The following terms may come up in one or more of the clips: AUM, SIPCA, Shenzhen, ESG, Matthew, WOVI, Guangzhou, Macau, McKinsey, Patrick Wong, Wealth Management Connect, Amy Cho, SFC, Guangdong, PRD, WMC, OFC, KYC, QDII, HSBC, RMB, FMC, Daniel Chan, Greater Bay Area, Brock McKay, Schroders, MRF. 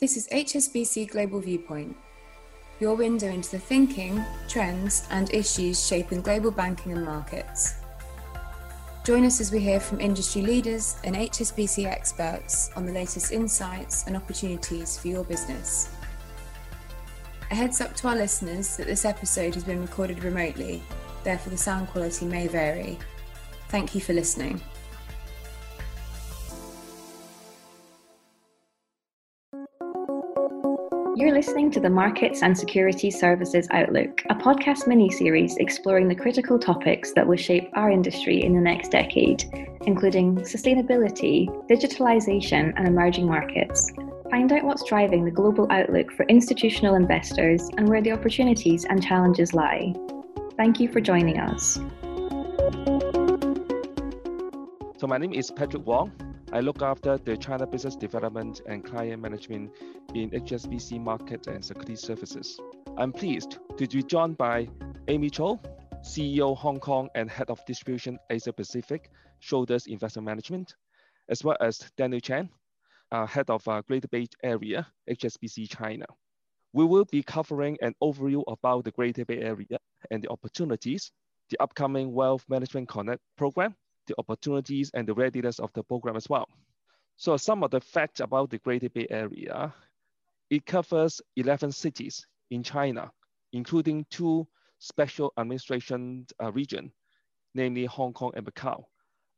This is HSBC Global Viewpoint, your window into the thinking, trends, and issues shaping global banking and markets. Join us as we hear from industry leaders and HSBC experts on the latest insights and opportunities for your business. A heads up to our listeners that this episode has been recorded remotely, therefore the sound quality may vary. Thank you for listening. You're listening to the Markets and Securities Services Outlook, a podcast mini-series exploring the critical topics that will shape our industry in the next decade, including sustainability, digitalization, and emerging markets. Find out what's driving the global outlook for institutional investors and where the opportunities and challenges lie. Thank you for joining us. So my name is Patrick Wong. I look after the China Business Development and Client Management in HSBC Market and Securities Services. I'm pleased to be joined by Amy Cho, CEO Hong Kong and Head of Distribution Asia Pacific, Schroders Investment Management, as well as Daniel Chan, Head of Greater Bay Area, HSBC China. We will be covering an overview about the Greater Bay Area and the opportunities, the upcoming Wealth Management Connect program, the opportunities and the readiness of the program as well. So some of the facts about the Greater Bay Area: it covers 11 cities in China, including two special administration regions, namely Hong Kong and Macau,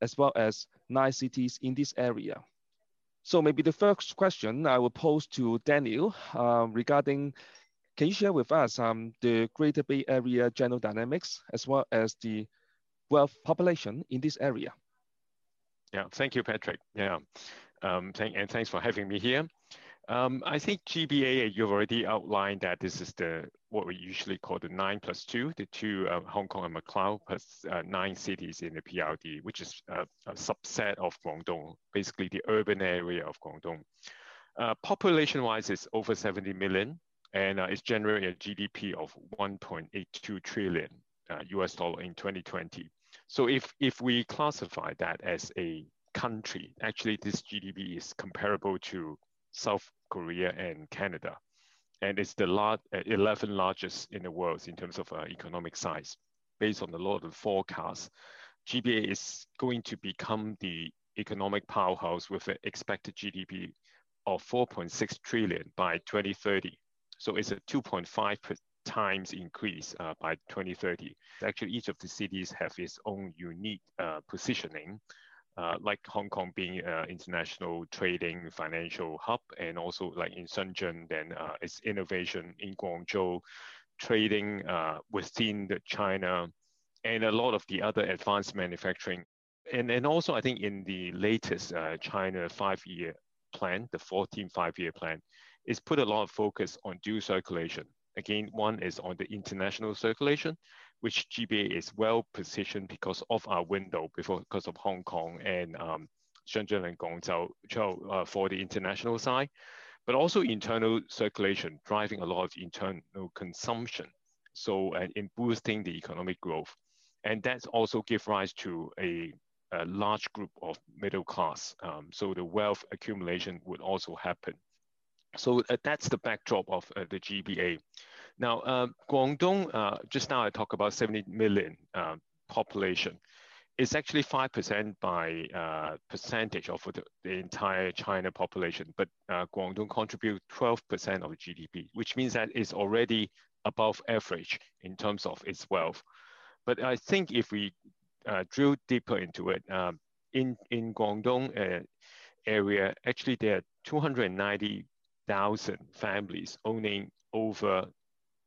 as well as 9 cities in this area. So maybe the first question I will pose to Daniel regarding, can you share with us the Greater Bay Area general dynamics as well as the wealth population in this area? Yeah, thank you, Patrick. Yeah, thanks for having me here. I think GBA, you've already outlined that this is the what we usually call the 9+2, the two Hong Kong and Macau plus 9 cities in the PRD, which is a subset of Guangdong, basically the urban area of Guangdong. Population-wise, it's over 70 million, and it's generating a GDP of $1.82 trillion. US dollar in 2020. So if we classify that as a country, actually this GDP is comparable to South Korea and Canada, and it's the 11 largest in the world in terms of economic size. Based on the lot of forecasts, GBA is going to become the economic powerhouse with an expected GDP of $4.6 trillion by 2030. So it's a 2.5 times increase by 2030. Actually, each of the cities have its own unique positioning, like Hong Kong being an international trading financial hub, and also like in Shenzhen, then its innovation in Guangzhou, trading within the China, and a lot of the other advanced manufacturing. And also, I think in the latest China 5-year plan, the 14th 5-year plan, it's put a lot of focus on dual circulation. Again, one is on the international circulation, which GBA is well positioned because of our window, because of Hong Kong and Shenzhen and Guangzhou for the international side, but also internal circulation, driving a lot of internal consumption. So in boosting the economic growth. And that's also give rise to a large group of middle class. So the wealth accumulation would also happen. So that's the backdrop of the GBA. Now, Guangdong, just now I talked about 70 million population. It's actually 5% by percentage of the entire China population, but Guangdong contributes 12% of the GDP, which means that it's already above average in terms of its wealth. But I think if we drill deeper into it, in Guangdong area, actually there are 290,000 families owning over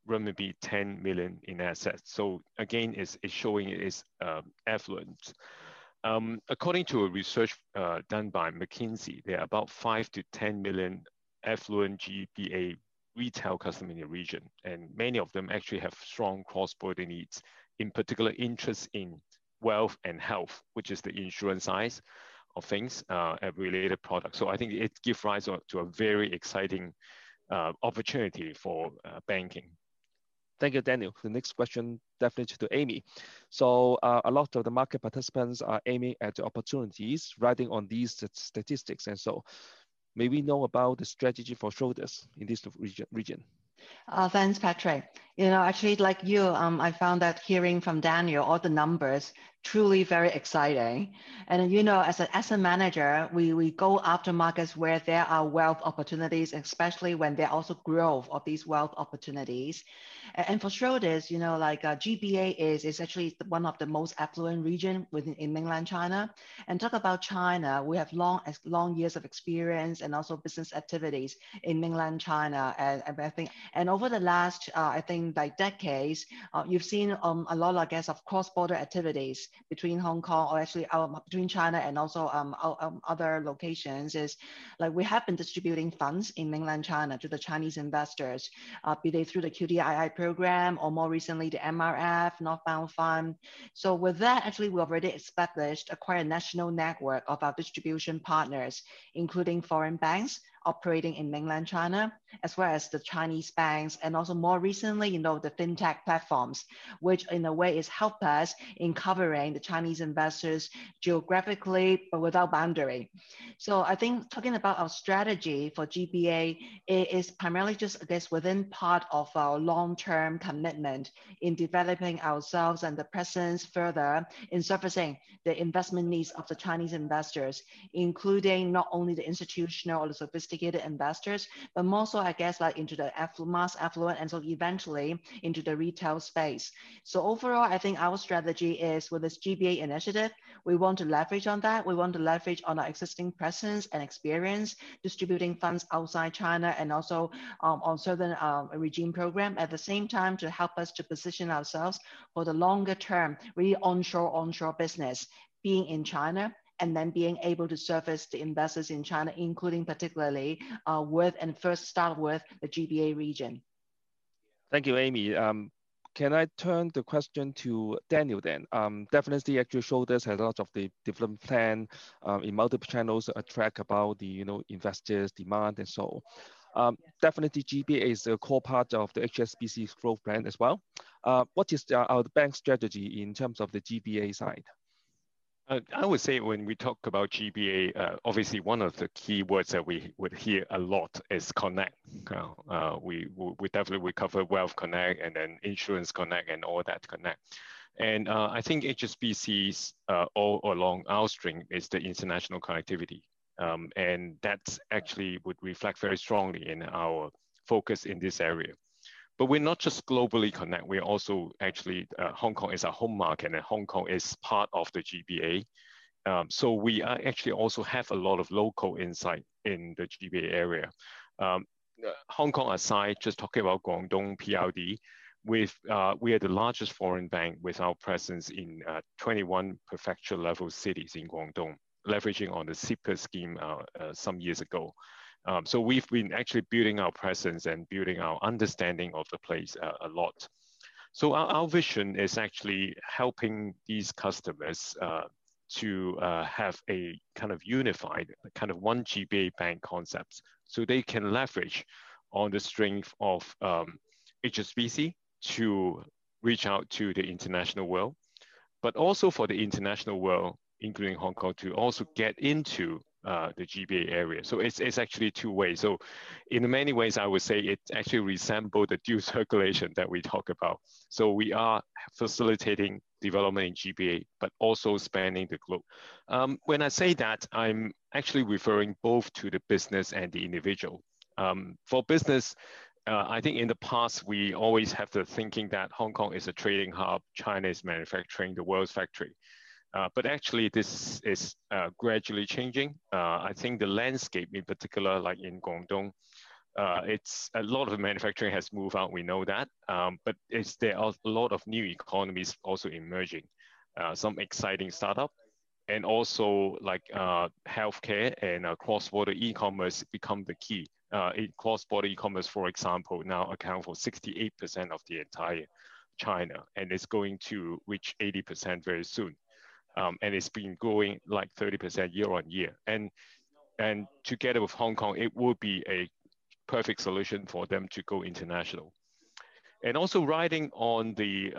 RMB 10 million in assets. So again, it's showing its affluence. According to a research done by McKinsey, there are about 5 to 10 million affluent GBA retail customers in the region. And many of them actually have strong cross-border needs, in particular interest in wealth and health, which is the insurance side of things and related products. So I think it gives rise to a very exciting opportunity for banking. Thank you, Daniel. The next question definitely to Amy. So a lot of the market participants are aiming at the opportunities, riding on these statistics. And so may we know about the strategy for Schroders in this region? Thanks, Patrick. You know, actually, like you, I found that hearing from Daniel all the numbers truly very exciting. And you know, as an asset manager, we go after markets where there are wealth opportunities, especially when there are also growth of these wealth opportunities. And for Schroders, you know, like GBA is actually one of the most affluent region within in mainland China. And talk about China, we have long years of experience and also business activities in mainland China. And I think, and over the last I think like decades, you've seen a lot, I guess, of cross-border activities between Hong Kong, or actually between China and also other locations, is like we have been distributing funds in mainland China to the Chinese investors, be they through the QDII program or more recently the MRF, Northbound Fund. So with that, actually, we already established quite a national network of our distribution partners, including foreign banks operating in mainland China, as well as the Chinese banks, and also more recently, you know, the fintech platforms, which in a way is help us in covering the Chinese investors geographically, but without boundary. So I think talking about our strategy for GBA, it is primarily just, I guess, within part of our long-term commitment in developing ourselves and the presence further in surfacing the investment needs of the Chinese investors, including not only the institutional or the sophisticated investors, but more so, I guess, like into the mass affluent and so eventually into the retail space. So overall, I think our strategy is with this GBA initiative, we want to leverage on that. We want to leverage on our existing presence and experience distributing funds outside China and also on certain regime program at the same time to help us to position ourselves for the longer term, really onshore business being in China, and then being able to service the investors in China, including particularly first start with the GBA region. Thank you, Amy. Can I turn the question to Daniel then? Definitely, actually, Schroders has a lot of the development plan in multiple channels, attract about the investors' demand and so. Definitely, GBA is a core part of the HSBC's growth plan as well. What is our bank strategy in terms of the GBA side? I would say when we talk about GBA, obviously one of the key words that we would hear a lot is connect. We definitely would cover Wealth Connect and then Insurance Connect and all that connect. And I think HSBC's all along our string is the international connectivity. And that's actually would reflect very strongly in our focus in this area. But we're not just globally connect, we're also actually, Hong Kong is our home market and Hong Kong is part of the GBA. So we are actually also have a lot of local insight in the GBA area. Hong Kong aside, just talking about Guangdong PRD, we are the largest foreign bank with our presence in 21 prefecture level cities in Guangdong, leveraging on the SIPCA scheme some years ago. So we've been actually building our presence and building our understanding of the place a lot. So our vision is actually helping these customers to have a kind of unified, kind of one GBA bank concept, so they can leverage on the strength of HSBC to reach out to the international world, but also for the international world, including Hong Kong, to also get into the GBA area. So it's actually two ways. So in many ways, I would say it actually resembles the dual circulation that we talk about. So we are facilitating development in GBA, but also spanning the globe. When I say that, I'm actually referring both to the business and the individual. For business, I think in the past, we always have the thinking that Hong Kong is a trading hub, China is manufacturing, the world's factory. But actually, this is gradually changing. I think the landscape in particular, like in Guangdong, it's a lot of manufacturing has moved out, we know that, but there are a lot of new economies also emerging, some exciting startup, and also like healthcare and cross-border e-commerce become the key. Cross-border e-commerce, for example, now account for 68% of the entire China, and it's going to reach 80% very soon. And it's been growing like 30% year on year. And together with Hong Kong, it would be a perfect solution for them to go international. And also riding on the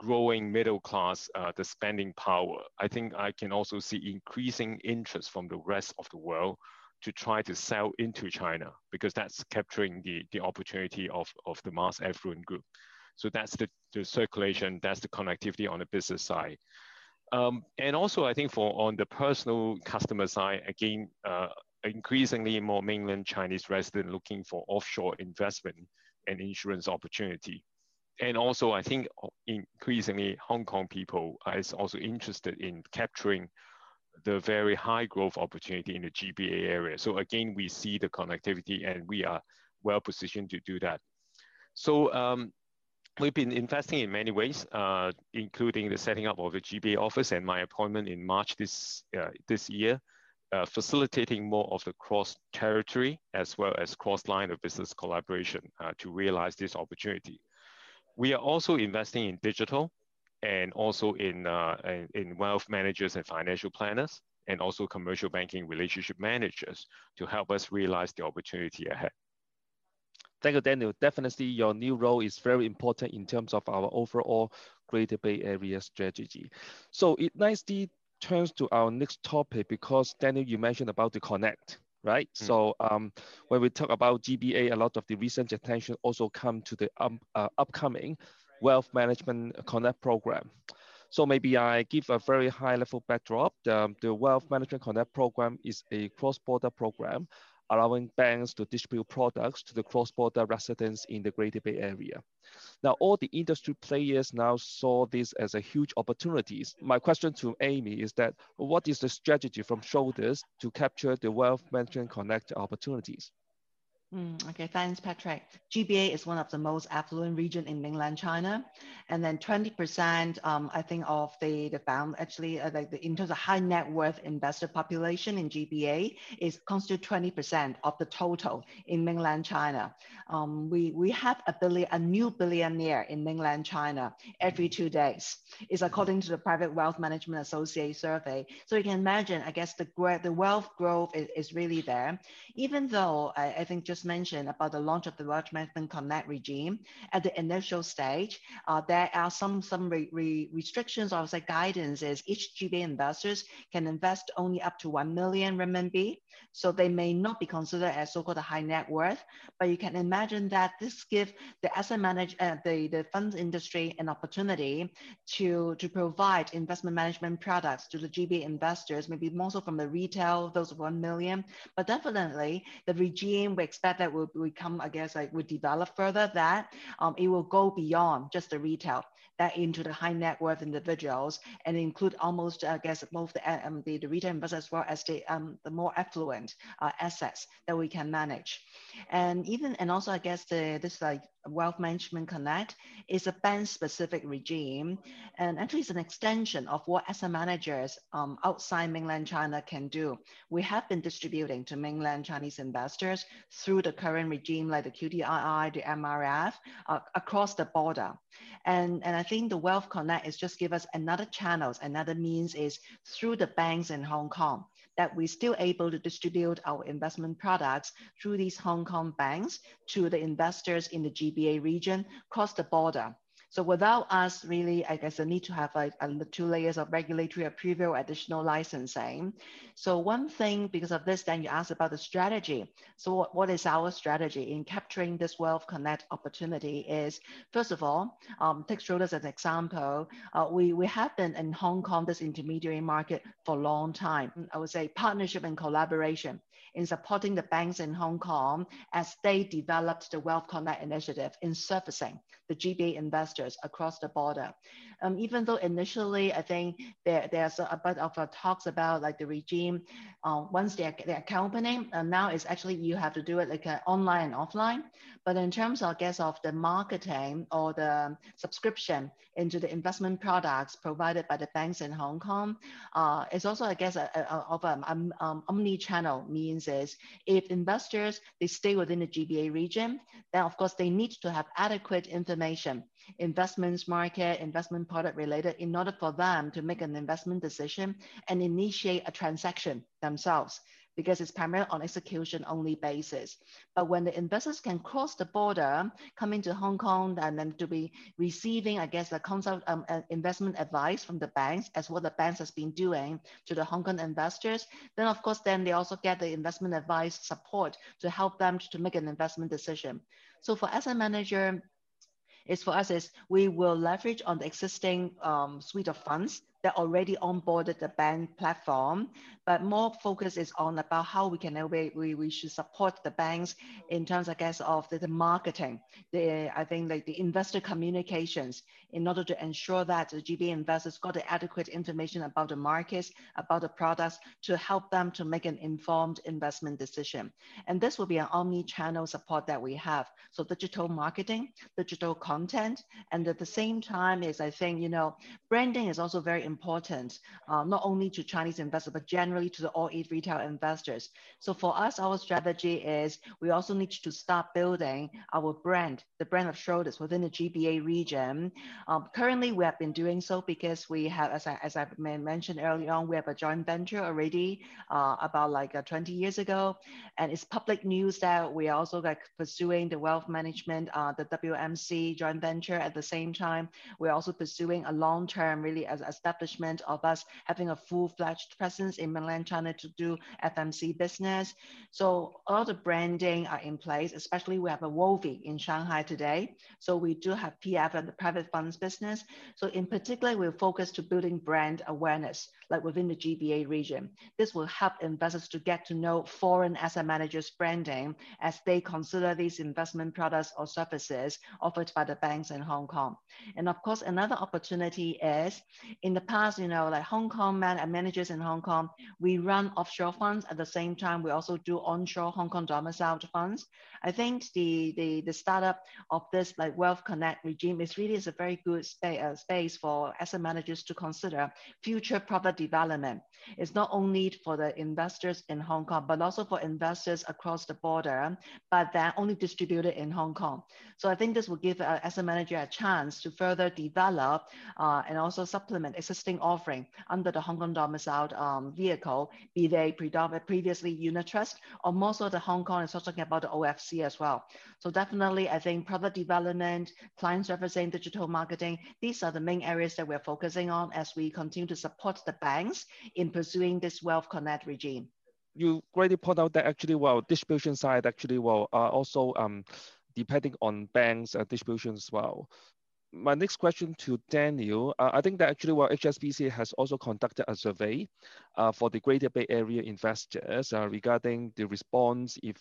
growing middle class, the spending power, I think I can also see increasing interest from the rest of the world to try to sell into China, because that's capturing the opportunity of the mass affluent group. So that's the circulation, that's the connectivity on the business side. And also I think for on the personal customer side, again, increasingly more mainland Chinese residents looking for offshore investment and insurance opportunity. And also I think increasingly Hong Kong people are also interested in capturing the very high growth opportunity in the GBA area. So again, we see the connectivity and we are well positioned to do that. So we've been investing in many ways, including the setting up of the GBA office and my appointment in March this year, facilitating more of the cross-territory as well as cross-line of business collaboration to realize this opportunity. We are also investing in digital and also in wealth managers and financial planners, and also commercial banking relationship managers to help us realize the opportunity ahead. Thank you, Daniel. Definitely your new role is very important in terms of our overall Greater Bay Area strategy. So it nicely turns to our next topic, because Daniel, you mentioned about the connect, right? Mm. So when we talk about GBA, a lot of the recent attention also come to the upcoming Wealth Management Connect program. So maybe I give a very high level backdrop. The Wealth Management Connect program is a cross-border program allowing banks to distribute products to the cross-border residents in the Greater Bay Area. Now, all the industry players now saw this as a huge opportunity. My question to Amy is that, what is the strategy from Schroders to capture the Wealth Management Connect opportunities? Okay, thanks, Patrick. GBA is one of the most affluent region in mainland China, and then 20%, I think, of the bound actually, like in terms of high net worth investor population in GBA is constitute 20% of the total in mainland China. We have a new billionaire in mainland China every 2 days. It's according to the Private Wealth Management Associate survey. So you can imagine, I guess the wealth growth is really there, even though I think just mentioned about the launch of the Wealth Management Connect regime at the initial stage. There are some restrictions or say guidance is each GBA investors can invest only up to 1 million RMB. So they may not be considered as so-called a high net worth, but you can imagine that this gives the asset manager, the funds industry an opportunity to provide investment management products to the GBA investors, maybe more so from the retail, those 1 million, but definitely the regime we expect that will become, I guess, like we develop further that it will go beyond just the retail, that into the high net worth individuals, and include almost, I guess, both the retail investors as well as the more affluent assets that we can manage. And also, I guess, this Wealth Management Connect is a bank-specific regime, and actually it's an extension of what asset managers outside mainland China can do. We have been distributing to mainland Chinese investors through the current regime, like the QDII, the MRF, across the border. And I think the Wealth Connect is just give us another channels, another means is through the banks in Hong Kong, that we're still able to distribute our investment products through these Hong Kong banks to the investors in the GBA region across the border. So without us really, I guess, the need to have two layers of regulatory approval, additional licensing. So one thing, because of this, then you asked about the strategy. So what is our strategy in capturing this Wealth Connect opportunity is, first of all, take Schroders as an example. We have been in Hong Kong, this intermediary market for a long time. I would say partnership and collaboration in supporting the banks in Hong Kong as they developed the Wealth Connect initiative in servicing the GBA investors across the border. Even though initially, I think there's a bit of talks about like the regime, once they're accompanying, and now it's actually you have to do it like online and offline. But in terms of, I guess, of the marketing or the subscription into the investment products provided by the banks in Hong Kong, it's also, I guess, of an omni-channel means is if investors, they stay within the GBA region, then of course they need to have adequate information, investments market, investment product related, in order for them to make an investment decision and initiate a transaction themselves. because it's primarily on execution only basis. But when the investors can cross the border, come into Hong Kong and then to be receiving, I guess, the consult investment advice from the banks as what the banks has been doing to the Hong Kong investors, then of course, then they also get the investment advice support to help them to make an investment decision. So for asset manager, for us, we will leverage on the existing suite of funds that already onboarded the bank platform, but more focus is on about how we can we should support the banks in terms, I guess, of the marketing, I think like the investor communications, in order to ensure that the GB investors got the adequate information about the markets, about the products, to help them to make an informed investment decision. And this will be an omni-channel support that we have. So digital marketing, digital content, and at the same time is, I think, you know, branding is also very important, not only to Chinese investors, but generally to the all retail investors. So for us, our strategy is we also need to start building our brand, the brand of Schroders within the GBA region. Currently, we have been doing so because we have, as I mentioned earlier on, we have a joint venture already about like 20 years ago. And it's public news that we are also like pursuing the wealth management, the WMC joint venture. At the same time, we're also pursuing a long-term really as establishment of us having a full-fledged presence in mainland China to do FMC business. So all the branding are in place, especially we have a WOVI in Shanghai today. So we do have PF and the private funds business. So in particular, we'll focus to building brand awareness, like within the GBA region. This will help investors to get to know foreign asset managers' branding as they consider these investment products or services offered by the banks in Hong Kong. And of course, another opportunity is, in the past, you know, like Hong Kong managers in Hong Kong, we run offshore funds. At the same time, we also do onshore Hong Kong domiciled funds. I think the startup of this like Wealth Connect regime is really a very good space for asset managers to consider future product development. It's not only for the investors in Hong Kong, but also for investors across the border, but they're only distributed in Hong Kong. So I think this will give asset manager a chance to further develop and also supplement existing offering under the Hong Kong domiciled vehicle, be they previously unit trust, or most of the Hong Kong is also talking about the OFC as well. So definitely, I think product development, client servicing, digital marketing, these are the main areas that we're focusing on as we continue to support the banks in pursuing this Wealth Connect regime. You greatly point out that actually, well, distribution side actually, well, also depending on banks distribution as well. My next question to Daniel, I think that actually, well, HSBC has also conducted a survey for the Greater Bay Area investors regarding the response if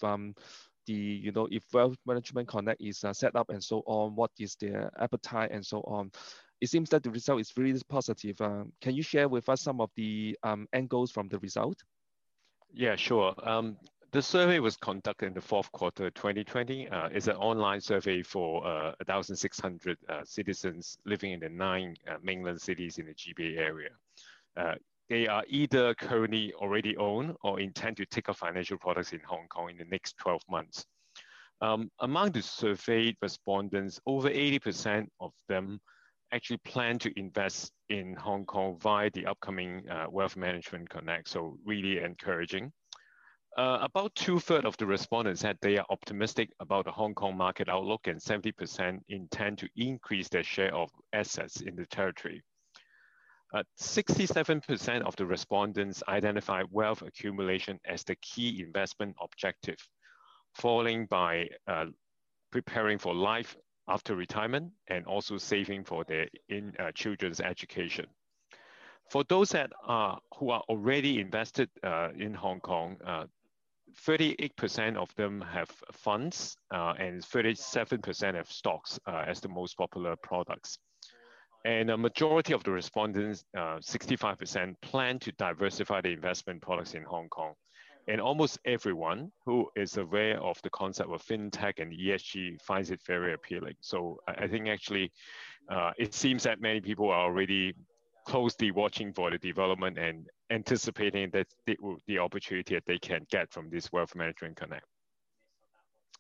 if Wealth Management Connect is set up and so on, what is their appetite and so on. It seems that the result is really positive. Can you share with us some of the angles from the result? Yeah, sure. The survey was conducted in the fourth quarter 2020. It's an online survey for 1,600 citizens living in the 9 mainland cities in the GBA area. They are either currently already own or intend to take up financial products in Hong Kong in the next 12 months. Among the surveyed respondents, over 80% of them actually plan to invest in Hong Kong via the upcoming Wealth Management Connect, so really encouraging. About 2/3 of the respondents said they are optimistic about the Hong Kong market outlook, and 70% intend to increase their share of assets in the territory. 67% of the respondents identified wealth accumulation as the key investment objective, following by preparing for life after retirement and also saving for their children's education. For those that who are already invested in Hong Kong, 38% of them have funds and 37% have stocks as the most popular products. And a majority of the respondents, 65%, plan to diversify the investment products in Hong Kong. And almost everyone who is aware of the concept of fintech and ESG finds it very appealing. So I think actually it seems that many people are already closely watching for the development and anticipating that the opportunity that they can get from this Wealth Management Connect.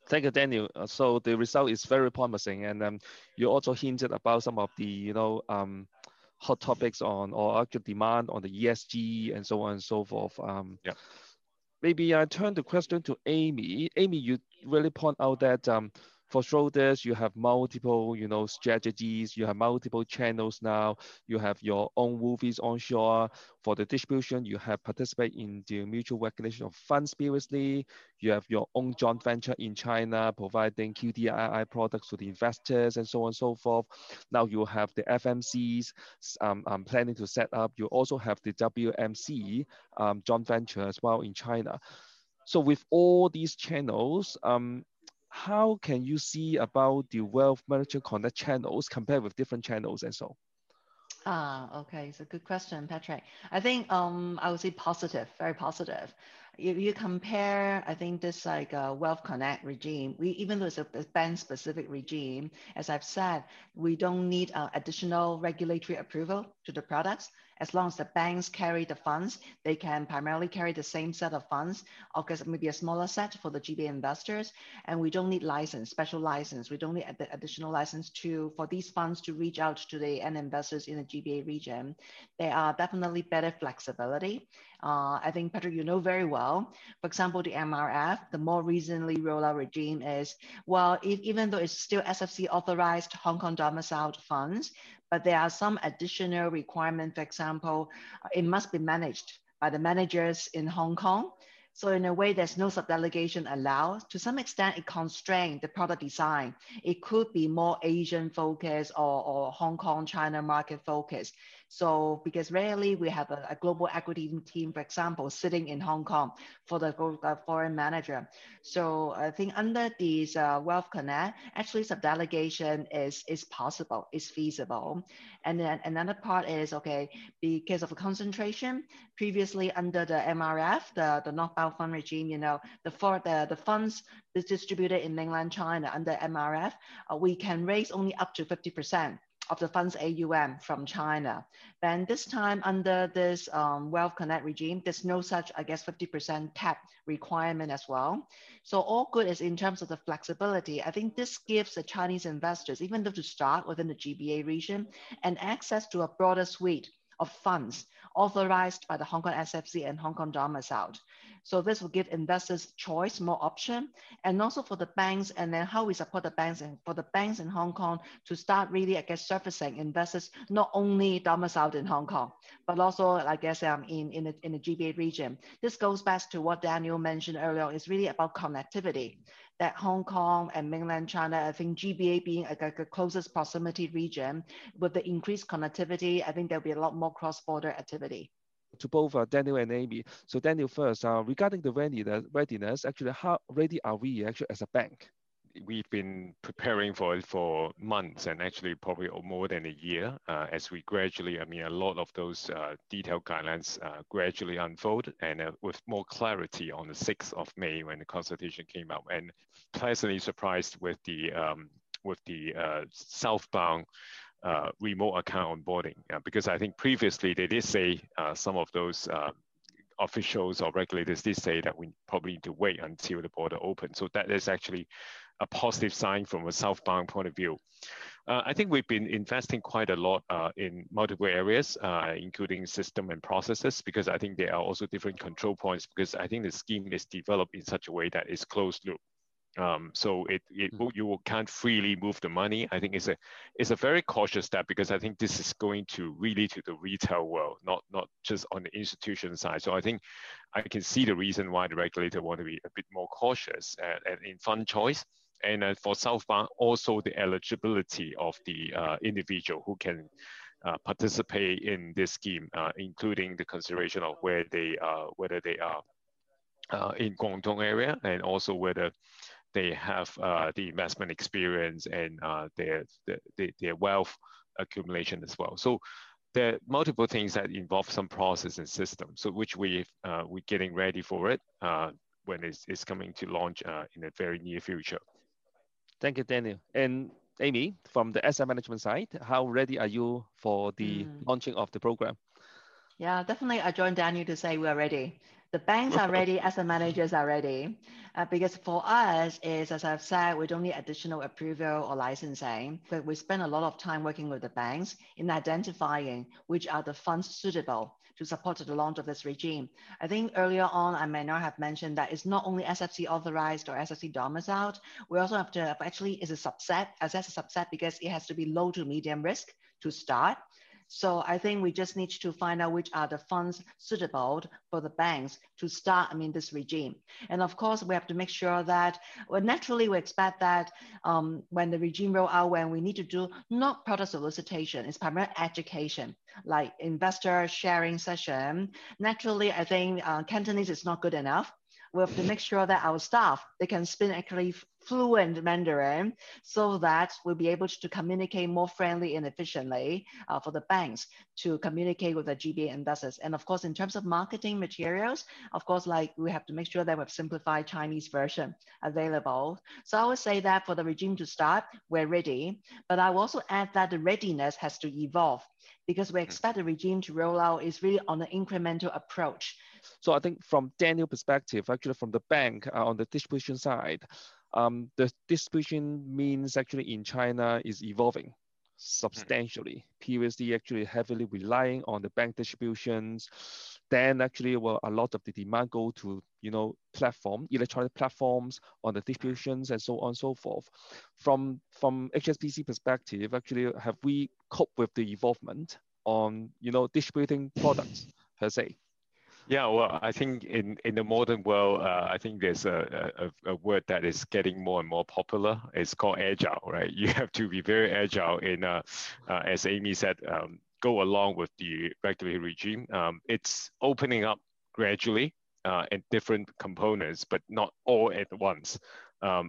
Thank you, Daniel. So the result is very promising, and you also hinted about some of the hot topics on or actual demand on the ESG and so on and so forth. maybe I turn the question to Amy. Amy, you really point out that for Schroders, you have multiple, strategies, you have multiple channels now, you have your own WOVIs onshore. For the distribution, you have participated in the mutual recognition of funds previously. You have your own joint venture in China, providing QDII products to the investors and so on and so forth. Now you have the FMCs planning to set up. You also have the WMC joint venture as well in China. So with all these channels, how can you see about the Wealth Management Connect channels compared with different channels and so? Okay, it's a good question, Patrick. I think I would say positive, very positive. If you compare, I think this like Wealth Connect regime, even though it's a bank-specific regime, as I've said, we don't need additional regulatory approval to the products. As long as the banks carry the funds, they can primarily carry the same set of funds, or maybe a smaller set for the GBA investors. And we don't need license, special license. We don't need additional license for these funds to reach out to the end investors in the GBA region. There are definitely better flexibility. I think, Patrick, you know very well, for example, the MRF, the more recently rollout regime is, well, even though it's still SFC authorized Hong Kong domiciled funds, but there are some additional requirements. For example, it must be managed by the managers in Hong Kong. So in a way, there's no sub-delegation allowed. To some extent, it constrains the product design. It could be more Asian focused or Hong Kong, China market focused. So because rarely we have a global equity team, for example, sitting in Hong Kong for the foreign manager. So I think under these Wealth Connect, actually sub-delegation is possible, is feasible. And then another part is, okay, because of the concentration, previously under the MRF, the knockout fund regime, the funds is distributed in mainland China under MRF, we can raise only up to 50% of the fund's AUM from China. Then this time under this Wealth Connect regime, there's no such, 50% cap requirement as well. So all good is in terms of the flexibility. I think this gives the Chinese investors, even though to start within the GBA region, an access to a broader suite of funds authorized by the Hong Kong SFC and Hong Kong domiciled. So this will give investors choice, more option, and also for the banks, and then how we support the banks and for the banks in Hong Kong to start really, surfacing investors, not only domiciled in Hong Kong, but also, in the GBA region. This goes back to what Daniel mentioned earlier. It's really about connectivity, that Hong Kong and mainland China, I think GBA being the closest proximity region, with the increased connectivity, I think there'll be a lot more cross-border activity. To both Daniel and Amy. So Daniel first, regarding the readiness, actually, how ready are we actually as a bank? We've been preparing for it for months and actually probably more than a year as we gradually, a lot of those detailed guidelines gradually unfold and with more clarity on the 6th of May when the consultation came out, and pleasantly surprised with the southbound remote account onboarding, because I think previously they did say some of those officials or regulators did say that we probably need to wait until the border opens. So that is actually a positive sign from a southbound point of view. I think we've been investing quite a lot in multiple areas, including system and processes, because I think there are also different control points, because I think the scheme is developed in such a way that it's closed loop. So you can't freely move the money. I think it's a very cautious step, because I think this is going to really to the retail world, not just on the institution side. So I think I can see the reason why the regulator want to be a bit more cautious in fund choice. And for southbound, also the eligibility of the individual who can participate in this scheme, including the consideration of whether they are in Guangdong area, and also whether they have the investment experience and their wealth accumulation as well. So there are multiple things that involve some process and system, so which we're getting ready for it when it's coming to launch in the very near future. Thank you, Daniel. And Amy, from the asset management side, how ready are you for the launching of the program? Yeah, definitely I joined Daniel to say we're ready. The banks are ready, asset managers are ready, because for us is, as I've said, we don't need additional approval or licensing, but we spend a lot of time working with the banks in identifying which are the funds suitable to support the launch of this regime. I think earlier on, I may not have mentioned that it's not only SFC authorized or SFC domiciled, we also have to actually is a subset, assess a subset because it has to be low to medium risk to start. So I think we just need to find out which are the funds suitable for the banks to start, this regime. And of course, we have to make sure that, well, naturally we expect that when the regime roll out, when we need to do not product solicitation, it's primarily education, like investor sharing session. Naturally, I think Cantonese is not good enough. We have to make sure that our staff, they can speak actually fluent Mandarin so that we'll be able to communicate more friendly and efficiently for the banks to communicate with the GBA investors. And of course, in terms of marketing materials, of course, like we have to make sure that we have simplified Chinese version available. So I would say that for the regime to start, we're ready, but I will also add that the readiness has to evolve because we expect the regime to roll out is really on an incremental approach. So I think from Daniel's perspective, actually from the bank on the distribution side, the distribution means actually in China is evolving substantially. Previously actually heavily relying on the bank distributions. Then actually a lot of the demand go to, electronic platforms on the distributions and so on and so forth. From HSBC perspective, actually have we coped with the evolvement on, distributing products per se? Yeah, well, I think in the modern world, I think there's a word that is getting more and more popular. It's called agile, right? You have to be very agile in, as Amy said, go along with the regulatory regime. It's opening up gradually in different components, but not all at once.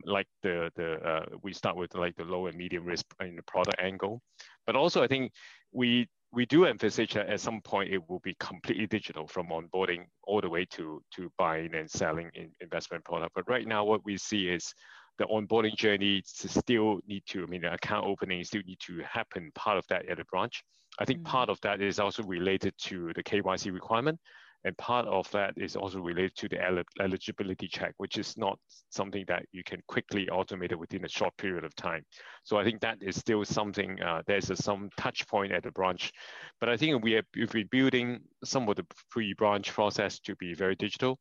Like we start with like the low and medium risk in the product angle, but also I think we do envisage that at some point it will be completely digital from onboarding all the way to buying and selling investment product. But right now, what we see is the onboarding journey still need to, the account opening still need to happen, part of that at a branch. I think part of that is also related to the KYC requirement. And part of that is also related to the eligibility check, which is not something that you can quickly automate it within a short period of time. So I think that is still something, there's some touch point at the branch. But I think if we're building some of the pre-branch process to be very digital,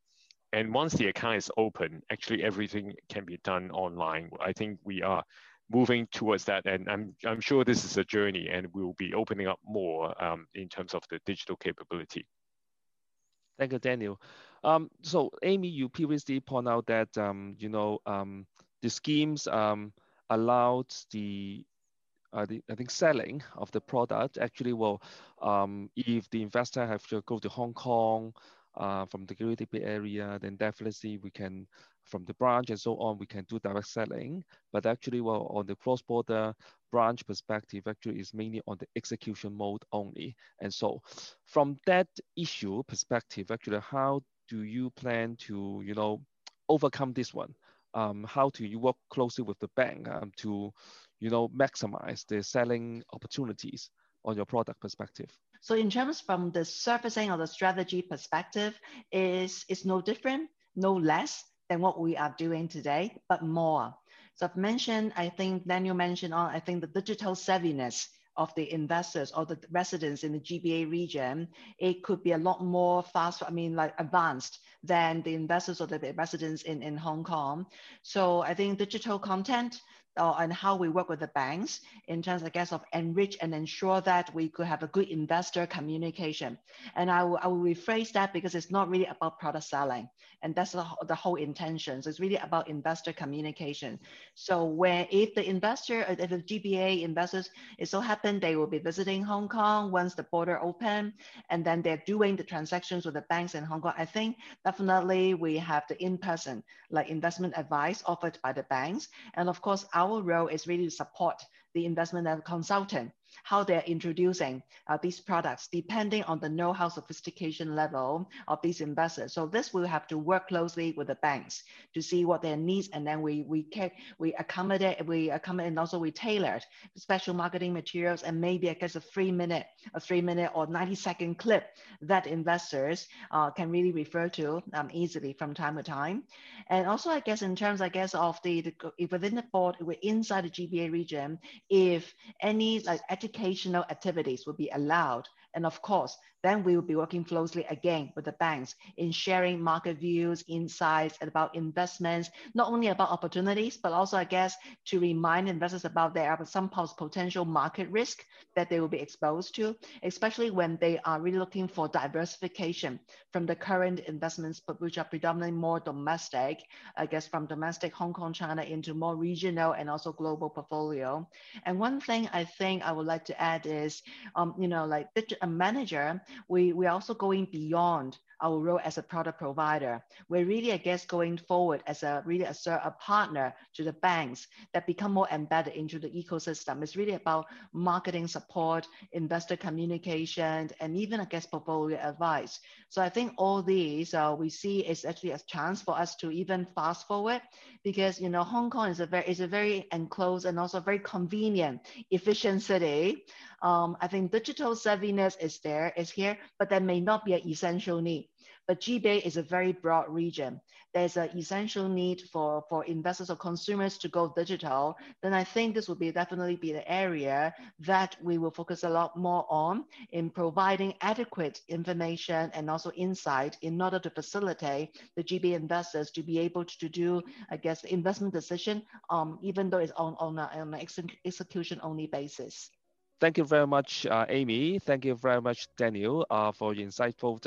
and once the account is open, actually everything can be done online. I think we are moving towards that, and I'm sure this is a journey, and we'll be opening up more in terms of the digital capability. Thank you, Daniel. So Amy, you previously pointed out that the schemes allowed the I think selling of the product actually will if the investor have to go to Hong Kong from the Greater Bay Area, then definitely we can from the branch and so on we can do direct selling. But actually, well, on the cross-border branch perspective, actually is mainly on the execution mode only. And so from that issue perspective, actually, how do you plan to, overcome this one? How do you work closely with the bank to, maximize the selling opportunities on your product perspective? So in terms from the surfacing or the strategy perspective, it's no different, no less than what we are doing today, but more. So I've mentioned, I think Daniel mentioned, I think the digital savviness of the investors or the residents in the GBA region, it could be a lot more fast, advanced than the investors or the residents in Hong Kong. So I think digital content, and how we work with the banks in terms, of enrich and ensure that we could have a good investor communication. And I will rephrase that because it's not really about product selling. And that's the whole intention. So it's really about investor communication. So where if the GBA investors, it so happened they will be visiting Hong Kong once the border open, and then they're doing the transactions with the banks in Hong Kong, I think definitely we have the in-person, investment advice offered by the banks. And of course, our role is really to support the investment consultant how they're introducing these products, depending on the know-how sophistication level of these investors. So this will have to work closely with the banks to see what their needs, and then we accommodate and also we tailored special marketing materials, and maybe I guess a three minute or 90-second clip that investors can really refer to easily from time to time. And also I guess in terms of if within the board, inside the GBA region, if any like educational activities will be allowed. And of course, then we will be working closely again with the banks in sharing market views, insights about investments, not only about opportunities, but also, I guess, to remind investors about there are some potential market risk that they will be exposed to, especially when they are really looking for diversification from the current investments, but which are predominantly more domestic, I guess, from domestic Hong Kong, China into more regional and also global portfolio. And one thing I think I would like to add is, you know, like a manager, we're also going beyond our role as a product provider. We're really, I guess, going forward as a partner to the banks that become more embedded into the ecosystem. It's really about marketing support, investor communication, and even, I guess, portfolio advice. So I think all these we see is actually a chance for us to even fast forward, because, you know, Hong Kong is a very enclosed and also very convenient, efficient city. I think digital savviness is here, but that may not be an essential need. But GBA is a very broad region. There's an essential need for investors or consumers to go digital. Then I think this will definitely be the area that we will focus a lot more on in providing adequate information and also insight in order to facilitate the GBA investors to be able to do, I guess, the investment decision, even though it's on an execution only basis. Thank you very much, Amy. Thank you very much, Daniel, for your insightful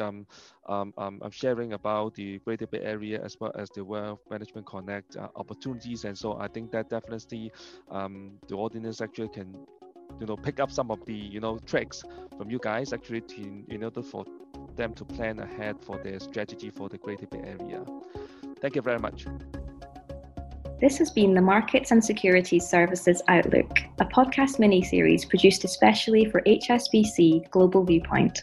sharing about the Greater Bay Area as well as the Wealth Management Connect opportunities. And so I think that definitely the audience actually can, you know, pick up some of the, you know, tricks from you guys actually in order for them to plan ahead for their strategy for the Greater Bay Area. Thank you very much. This has been the Markets and Securities Services Outlook, a podcast mini-series produced especially for HSBC Global Viewpoint.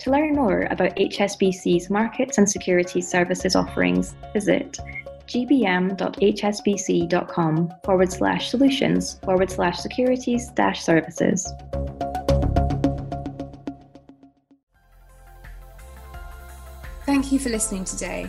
To learn more about HSBC's Markets and Securities Services offerings, visit gbm.hsbc.com/solutions/securities-services. Thank you for listening today.